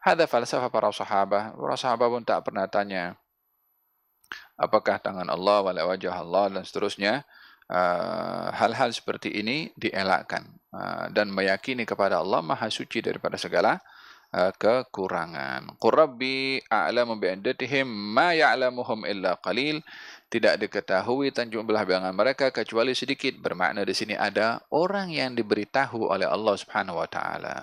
Hadza falsafah para sahabat. Para sahabat pun tak pernah tanya apakah tangan Allah, wala wajah Allah dan seterusnya. Uh, hal-hal seperti ini dielakkan uh, dan meyakini kepada Allah Maha Suci daripada segala uh, kekurangan. Qur rabbi a'lamu bi'addatihim ma ya'lamuhum illa qalil. Tidak diketahui tanjung belah bilangan mereka kecuali sedikit. Bermakna di sini ada orang yang diberitahu oleh Allah Subhanahu Wa Taala.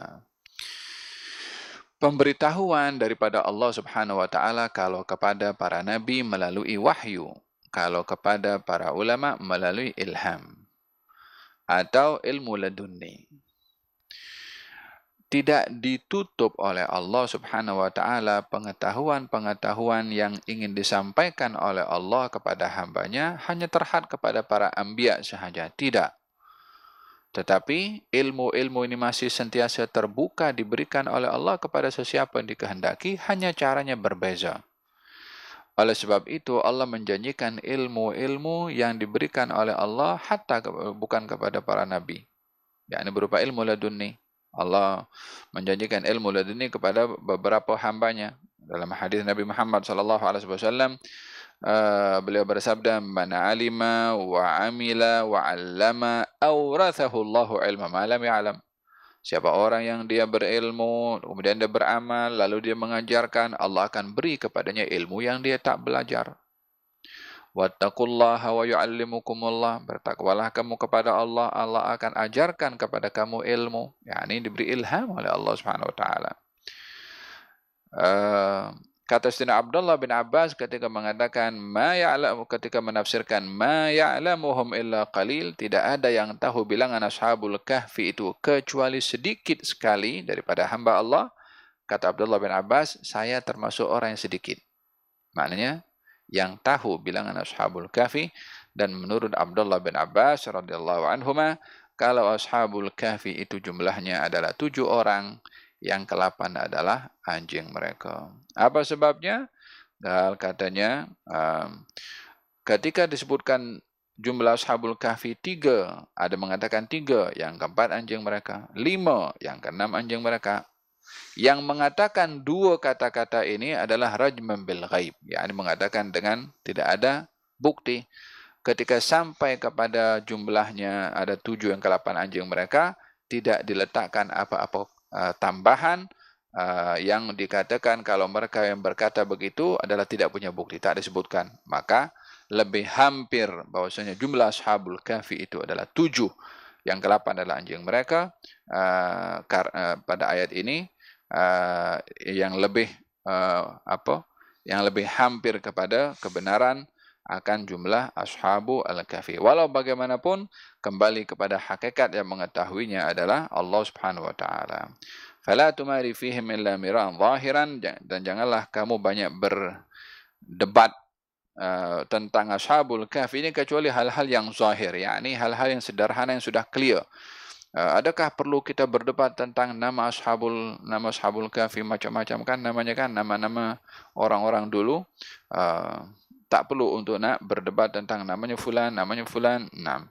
Pemberitahuan daripada Allah Subhanahu Wa Taala kalau kepada para nabi melalui wahyu, kalau kepada para ulama melalui ilham atau ilmu ladunni. Tidak ditutup oleh Allah Subhanahu Wa Taala pengetahuan-pengetahuan yang ingin disampaikan oleh Allah kepada hambanya, hanya terhad kepada para anbiya sahaja. Tidak. Tetapi ilmu-ilmu ini masih sentiasa terbuka diberikan oleh Allah kepada sesiapa yang dikehendaki, hanya caranya berbeza. Oleh sebab itu Allah menjanjikan ilmu-ilmu yang diberikan oleh Allah hatta ke, bukan kepada para nabi. Yakni berupa ilmu ladunni. Allah menjanjikan ilmu ladunni kepada beberapa hambanya. Dalam hadis Nabi Muhammad sallallahu alaihi wasallam beliau bersabda, "Man 'alima wa 'amila wa 'allama awrathahu Allahu 'ilma ma lam ya'lam." Siapa orang yang dia berilmu, kemudian dia beramal, lalu dia mengajarkan, Allah akan beri kepadanya ilmu yang dia tak belajar. Wattaqullaha wa yu'allimukumullah. Bertakwalah kamu kepada Allah, Allah akan ajarkan kepada kamu ilmu. Ya, ini diberi ilham oleh Allah Subhanahu Wa Taala. Kata Sayyidina Abdullah bin Abbas ketika mengatakan ma ya'lamu, ketika menafsirkan ma ya'lamuhum illa qalil, tidak ada yang tahu bilangan ashabul kahfi itu kecuali sedikit sekali daripada hamba Allah. Kata Abdullah bin Abbas, saya termasuk orang yang sedikit. Maknanya yang tahu bilangan ashabul kahfi, dan menurut Abdullah bin Abbas radhiyallahu anhuma, kalau ashabul kahfi itu jumlahnya adalah tujuh orang, yang kelapan adalah anjing mereka. Apa sebabnya? Dan katanya, um, ketika disebutkan jumlah ashabul kahfi tiga, ada mengatakan tiga, yang keempat anjing mereka, lima, yang keenam anjing mereka. Yang mengatakan dua kata-kata ini adalah rajman bil ghaib, yakni mengatakan dengan tidak ada bukti. Ketika sampai kepada jumlahnya ada tujuh, yang kelapan anjing mereka, tidak diletakkan apa-apa Uh, tambahan uh, yang dikatakan kalau mereka yang berkata begitu adalah tidak punya bukti, tak disebutkan. Maka lebih hampir bahwasanya jumlah ashabul kahfi itu adalah tujuh, yang kelapan adalah anjing mereka. Uh, kar, uh, pada ayat ini uh, yang lebih uh, apa? Yang lebih hampir kepada kebenaran akan jumlah ashabu al-kahfi. Walau bagaimanapun, kembali kepada hakikat yang mengetahuinya adalah Allah Subhanahu Wa Taala. Fala tumari fihim illa miran zahiran, dan janganlah kamu banyak berdebat uh, tentang ashabul kahfi ini kecuali hal-hal yang zahir, yakni hal-hal yang sederhana yang sudah clear. Uh, adakah perlu kita berdebat tentang nama ashabul nama ashabul kahfi? Macam-macam kan namanya, kan nama-nama orang-orang dulu. Uh, Tak perlu untuk nak berdebat tentang namanya fulan, namanya fulan. Naam.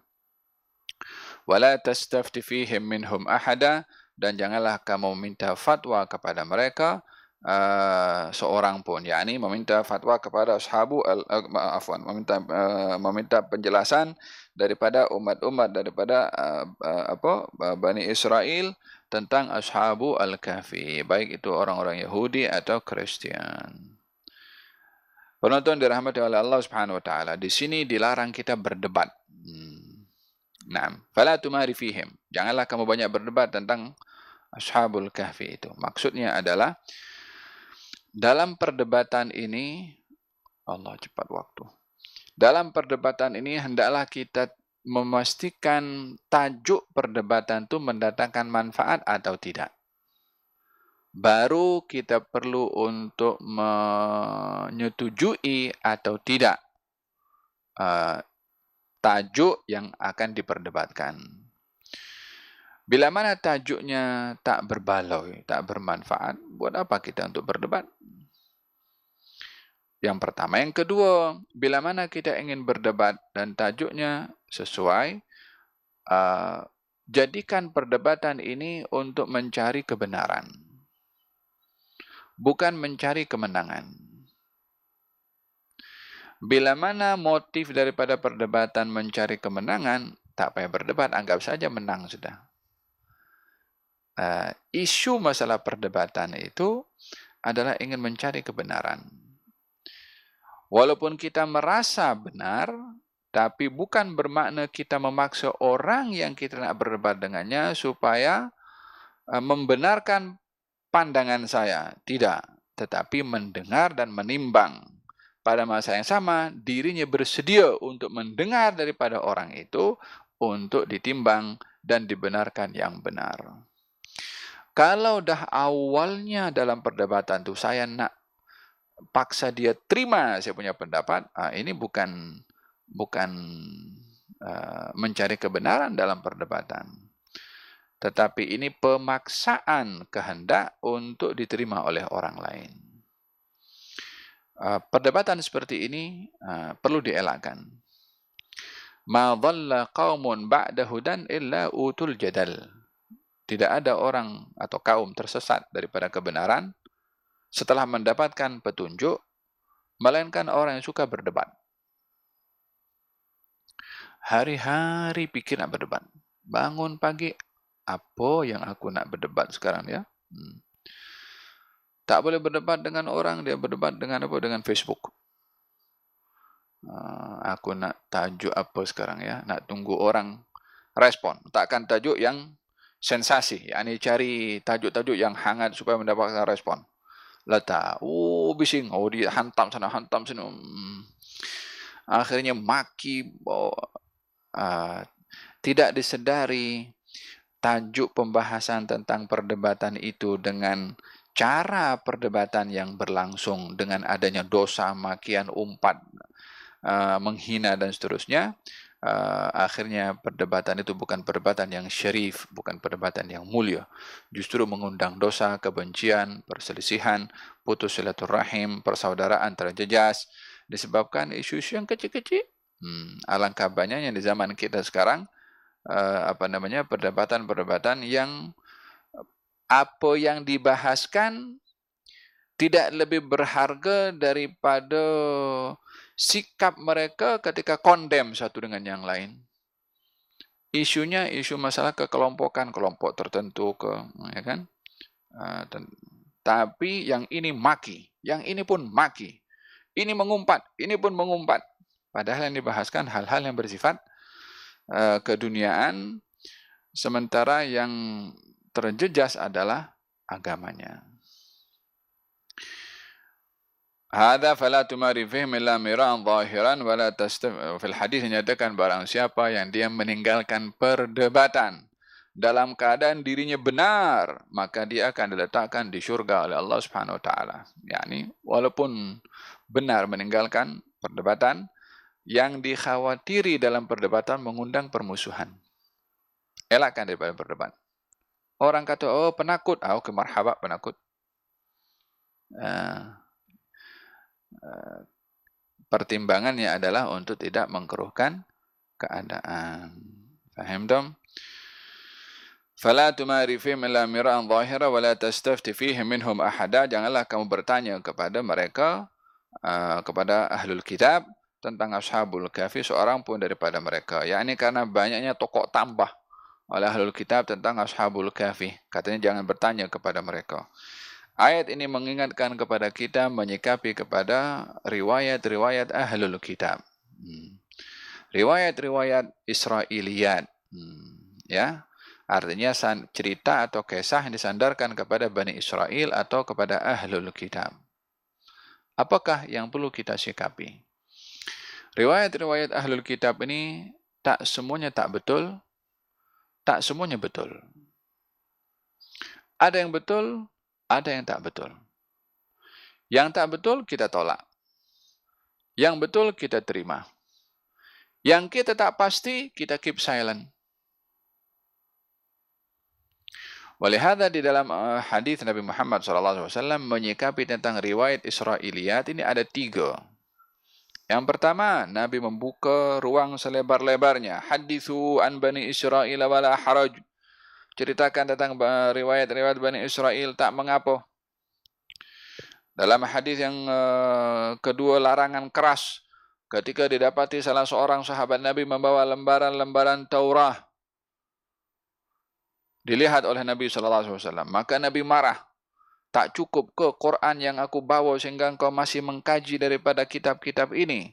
Wala tastafti fihim minhum ahada, dan janganlah kamu minta fatwa kepada mereka uh, seorang pun. Yakni meminta fatwa kepada ashabu al, uh, afwan, meminta uh, meminta penjelasan daripada umat-umat daripada uh, uh, apa uh, Bani Israel tentang ashabu al-kahfi, baik itu orang-orang Yahudi atau Kristian. Penonton dirahmati oleh Allah Subhanahu Wa Taala, di sini dilarang kita berdebat. Hmm. Naam, fala tumari fihim. Janganlah kamu banyak berdebat tentang ashabul kahfi itu. Maksudnya adalah dalam perdebatan ini, Allah cepat waktu. Dalam perdebatan ini hendaklah kita memastikan tajuk perdebatan itu mendatangkan manfaat atau tidak. baru kita perlu untuk menyetujui atau tidak uh, tajuk yang akan diperdebatkan. Bila mana tajuknya tak berbaloi, tak bermanfaat, buat apa kita untuk berdebat? Yang pertama. Yang kedua, bila mana kita ingin berdebat dan tajuknya sesuai, uh, jadikan perdebatan ini untuk mencari kebenaran. Bukan mencari kemenangan. Bila mana motif daripada perdebatan mencari kemenangan, tak payah berdebat, anggap saja menang sudah. Uh, isu masalah perdebatan itu adalah ingin mencari kebenaran. Walaupun kita merasa benar, tapi bukan bermakna kita memaksa orang yang kita nak berdebat dengannya supaya uh, membenarkan pandangan saya. Tidak, tetapi mendengar dan menimbang. Pada masa yang sama, dirinya bersedia untuk mendengar daripada orang itu untuk ditimbang dan dibenarkan yang benar. Kalau dah awalnya dalam perdebatan itu saya nak paksa dia terima saya punya pendapat, ah, ini bukan bukan uh, mencari kebenaran dalam perdebatan. Tetapi ini pemaksaan kehendak untuk diterima oleh orang lain. Uh, perdebatan seperti ini uh, perlu dielakkan. Ma dhalla qaumun ba'da hudan illa utul jadal. Tidak ada orang atau kaum tersesat daripada kebenaran setelah mendapatkan petunjuk, melainkan orang yang suka berdebat. Hari-hari pikir nak berdebat. Bangun pagi, apa yang aku nak berdebat sekarang ya? Hmm. Tak boleh berdebat dengan orang, dia berdebat dengan apa? Dengan Facebook. Uh, aku nak tajuk apa sekarang ya? Nak tunggu orang respon. Letakkan tajuk yang sensasi. Yakni cari tajuk-tajuk yang hangat supaya mendapatkan respon. Letak, oh bising, oh dia hantam sana, hantam sini. Hmm. Akhirnya maki. Oh, uh, tidak disedari tajuk pembahasan tentang perdebatan itu dengan cara perdebatan yang berlangsung dengan adanya dosa, makian, umpat, uh, menghina dan seterusnya. Uh, akhirnya perdebatan itu bukan perdebatan yang syarif, bukan perdebatan yang mulia. Justru mengundang dosa, kebencian, perselisihan, putus silaturahim, persaudaraan terjejas disebabkan isu-isu yang kecil-kecil. Hmm, alangkah banyaknya di zaman kita sekarang Uh, apa namanya perdebatan-perdebatan yang apa yang dibahaskan tidak lebih berharga daripada sikap mereka ketika condemn satu dengan yang lain. Isunya isu masalah kekelompokan, kelompok tertentu ke, ya kan? Uh, ten- tapi yang ini maki, yang ini pun maki. Ini mengumpat, ini pun mengumpat. Padahal yang dibahaskan hal-hal yang bersifat keduniaan, sementara yang terjejas adalah agamanya. Hada fala tumari fihim illa miran zahiran wala tastam. Fil hadis menyatakan barang siapa yang dia meninggalkan perdebatan dalam keadaan dirinya benar, maka dia akan diletakkan di syurga oleh Allah Subhanahu wa taala. Yani walaupun benar meninggalkan perdebatan, yang dikhawatiri dalam perdebatan mengundang permusuhan. Elakkan daripada berdebat. Orang kata, oh penakut. Ah, okay, marhaba penakut. Uh, uh, pertimbangannya adalah untuk tidak mengkeruhkan keadaan. Faham dong? Fala tumari fihim illa mira'an zahira wa la tastafti fihim minhum ahada. Janganlah kamu bertanya kepada mereka, uh, kepada ahlul kitab, tentang Ashabul Kahfi seorang pun daripada mereka. Ya, ini karena banyaknya tokoh tambah oleh Ahlul Kitab tentang Ashabul Kahfi. Katanya jangan bertanya kepada mereka. Ayat ini mengingatkan kepada kita menyikapi kepada riwayat-riwayat Ahlul Kitab. Hmm. Riwayat-riwayat Israiliyat. Hmm. Ya, artinya cerita atau kisah yang disandarkan kepada Bani Israel atau kepada Ahlul Kitab. Apakah yang perlu kita sikapi? Riwayat-riwayat Ahlul Kitab ini tak semuanya tak betul, tak semuanya betul. Ada yang betul, Ada yang tak betul. Yang tak betul kita tolak. Yang betul kita terima. Yang kita tak pasti kita keep silent. Walihada di dalam hadis Nabi Muhammad sallallahu alaihi wasallam menyikapi tentang riwayat Israiliyat ini ada tiga. Yang pertama, Nabi membuka ruang selebar-lebarnya. Hadithu an Bani Israel wala haraj. Ceritakan tentang riwayat-riwayat Bani Israel, tak mengapa. Dalam hadis yang uh, kedua, larangan keras. Ketika didapati salah seorang sahabat Nabi membawa lembaran-lembaran Taurat. Dilihat oleh Nabi sallallahu alaihi wasallam. Maka Nabi marah. Tak cukup ke Quran yang aku bawa sehingga engkau masih mengkaji daripada kitab-kitab ini?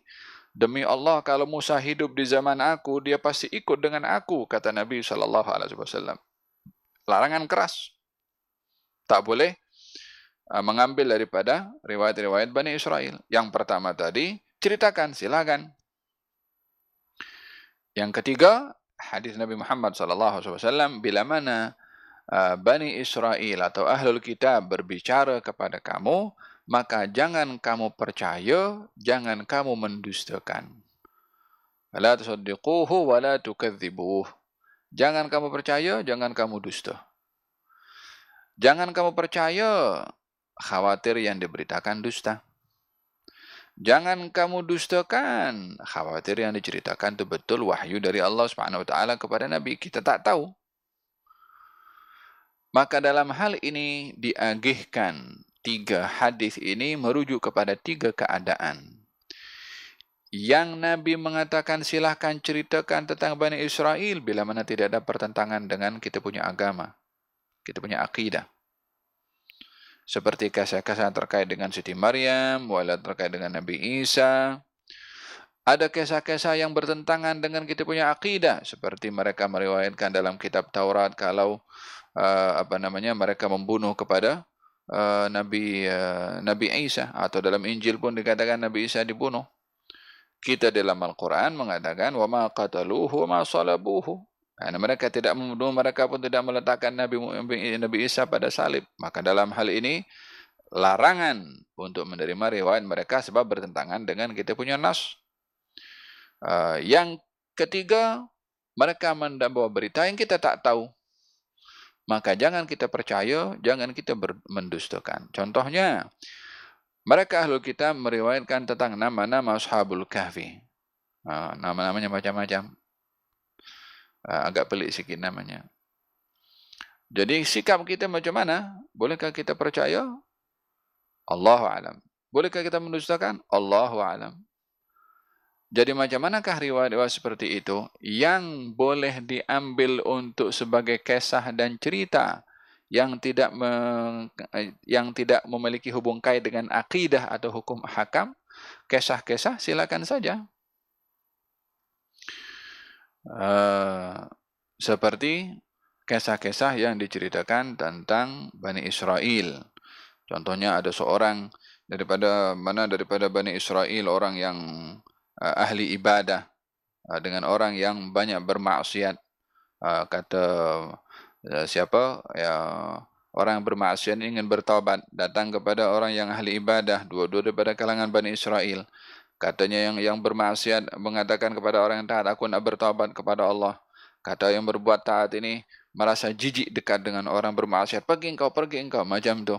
Demi Allah, kalau Musa hidup di zaman aku, dia pasti ikut dengan aku, kata Nabi sallallahu alaihi wasallam. Larangan keras. Tak boleh mengambil daripada riwayat-riwayat Bani Israel. Yang pertama tadi, ceritakan, silakan. Yang ketiga, hadis Nabi Muhammad sallallahu alaihi wasallam, bila mana Bani Israel atau Ahlul Kitab berbicara kepada kamu, maka jangan kamu percaya, jangan kamu mendustakan. La tusaddiquhu wa la tukadzibuhu. Jangan kamu percaya, jangan kamu dusta. Jangan kamu percaya, khawatir yang diberitakan dusta. Jangan kamu dustakan, khawatir yang diceritakan itu betul wahyu dari Allah Subhanahu Wa Taala kepada Nabi. Kita tak tahu. Maka dalam hal ini diagihkan tiga hadis ini merujuk kepada tiga keadaan. Yang Nabi mengatakan silahkan ceritakan tentang Bani Israel bila mana tidak ada pertentangan dengan kita punya agama, kita punya akidah. Seperti kisah-kisah terkait dengan Siti Maryam, wala terkait dengan Nabi Isa. Ada kisah-kisah yang bertentangan dengan kita punya akidah, seperti mereka meriwayatkan dalam kitab Taurat kalau Uh, apa namanya mereka membunuh kepada uh, Nabi uh, Nabi Isa, atau dalam Injil pun dikatakan Nabi Isa dibunuh. Kita dalam Al-Quran mengatakan wa ma qataluhu wa ma salabuhu. Karena mereka tidak membunuh, mereka pun tidak meletakkan Nabi Nabi Isa pada salib. Maka dalam hal ini larangan untuk menerima riwayat mereka sebab bertentangan dengan kita punya nas. Uh, yang ketiga, mereka membawa berita yang kita tak tahu. Maka jangan kita percaya, jangan kita mendustakan. Contohnya, mereka Ahlul Kitab meriwayatkan tentang nama-nama Ashabul Kahfi. Uh, nama-namanya macam-macam. Uh, agak pelik sikit namanya. Jadi sikap kita macam mana? Bolehkah kita percaya? Allahu a'lam. Bolehkah kita mendustakan? Allahu a'lam. Jadi macam manakah riwayat-riwayat seperti itu yang boleh diambil untuk sebagai kisah dan cerita yang tidak meng, yang tidak memiliki hubung kait dengan akidah atau hukum hakam? Kisah-kisah silakan saja. Uh, seperti kisah-kisah yang diceritakan tentang Bani Israel. Contohnya ada seorang daripada mana daripada Bani Israel, orang yang ahli ibadah dengan orang yang banyak bermaksiat. Kata siapa ya, orang yang bermaksiat ingin bertaubat, datang kepada orang yang ahli ibadah, dua-dua daripada kalangan Bani Israel. Katanya yang yang bermaksiat mengatakan kepada orang yang taat, aku nak bertaubat kepada Allah. Kata yang berbuat taat ini merasa jijik dekat dengan orang bermaksiat, pergi engkau, pergi engkau, macam tu.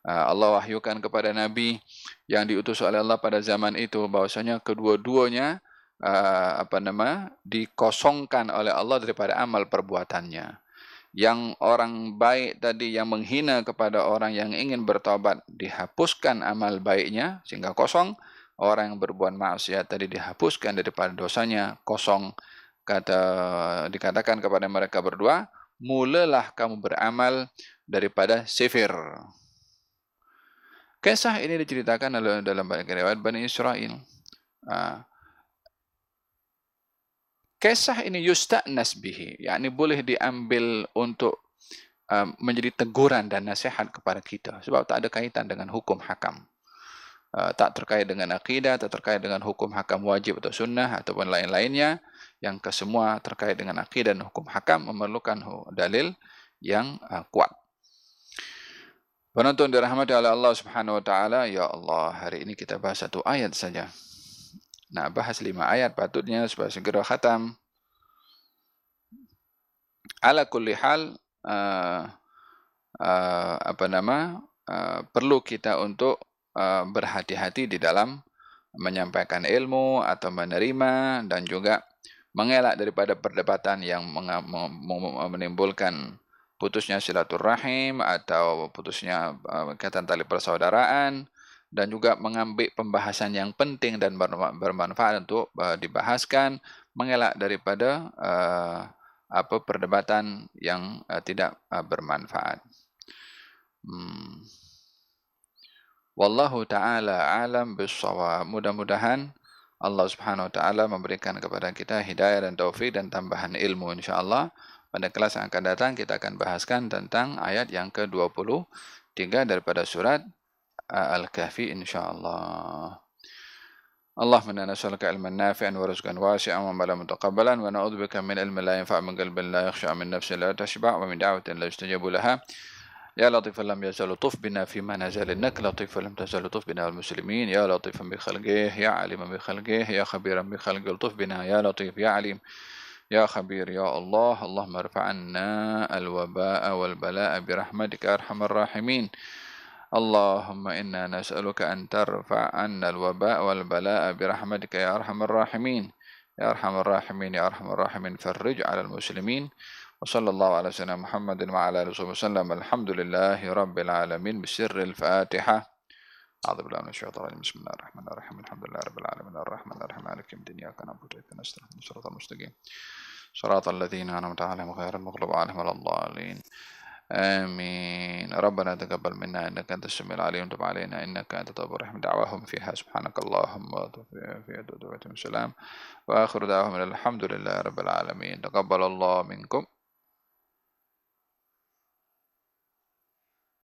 Allah wahyukan kepada Nabi yang diutus oleh Allah pada zaman itu bahwasanya kedua-duanya uh, apa nama dikosongkan oleh Allah daripada amal perbuatannya. Yang orang baik tadi yang menghina kepada orang yang ingin bertobat dihapuskan amal baiknya sehingga kosong. Orang yang berbuat maksiat tadi dihapuskan daripada dosanya, kosong. Kata dikatakan kepada mereka berdua, mulalah kamu beramal daripada sifir. Kisah ini diceritakan dalam dalam riwayat Bani Israel. Kisah ini yusta'nas bihi, yakni boleh diambil untuk menjadi teguran dan nasihat kepada kita sebab tak ada kaitan dengan hukum hakam. Tak terkait dengan akidah, tak terkait dengan hukum hakam wajib atau sunnah ataupun lain-lainnya, yang kesemua terkait dengan akidah dan hukum hakam memerlukan dalil yang kuat. Penonton dirahmati oleh Allah Subhanahu wa taala, ya Allah, hari ini kita bahas satu ayat saja. Nah, bahas lima ayat patutnya supaya segera khatam. Ala kulli hal, uh, uh, apa nama? Uh, perlu kita untuk uh, berhati-hati di dalam menyampaikan ilmu atau menerima dan juga mengelak daripada perdebatan yang menimbulkan putusnya silaturahim atau putusnya ikatan tali persaudaraan, dan juga mengambil pembahasan yang penting dan bermanfaat untuk dibahaskan, mengelak daripada uh, apa perdebatan yang uh, tidak uh, bermanfaat. Hmm. Wallahu ta'ala alam bis-shawab. Mudah-mudahan Allah Subhanahu wa taala memberikan kepada kita hidayah dan taufik dan tambahan ilmu insyaallah. Pada kelas yang akan datang, kita akan bahaskan tentang ayat yang ke dua puluh tiga daripada surat Al-Kahfi insyaAllah. Allahumma nas'aluka ilman nafi'an wa rizqan wasi'an wa amalan mutaqabbalan wa na'udzubika min ilmin la yanfa' min qalbin la yakhsha' min nafsin la tashba' wa min da'watin la yustajabu laha. Ya latifan lam yazalu tufbina fima nazal innaka latifan lam tazalu tufbina wal muslimin ya latifan bi khalqih ya aliman bi khalqih ya khabiran bi khalqil tufbina ya latif ya alim Ya Khabir, Ya Allah, Allahumma rafa'anna al-waba'a wal-bala'a birahmatika arhamar rahimin. Allahumma inna nas'aluka an tarfa'anna al-waba'a wal-bala'a birahmatika ya arhamar rahimin. Ya arhamar rahimin, Ya arhamar rahimin, farrij 'alal muslimin. Wa sallallahu ala sayyidina Muhammadin wa ala alihi wa sallam. Alhamdulillahi rabbil alamin. Bisirril Fatiha. أعوذ بالله من الشيطان الرجيم بسم الله الرحمن الرحيم الحمد لله رب العالمين الرحمن الرحيم مالك يوم الدين إياك نعبد وإياك نستعين صراط المستقيم صراط الذين أنعمت عليهم غير المغضوب عليهم ولا الضالين آمين ربنا تقبل منا إنك أنت السميع العليم وتب علينا إنك أنت التواب الرحيم دعواهم فيها سبحانك اللهم وبحمدك وآخر دعواهم الحمد لله رب العالمين تقبل الله منكم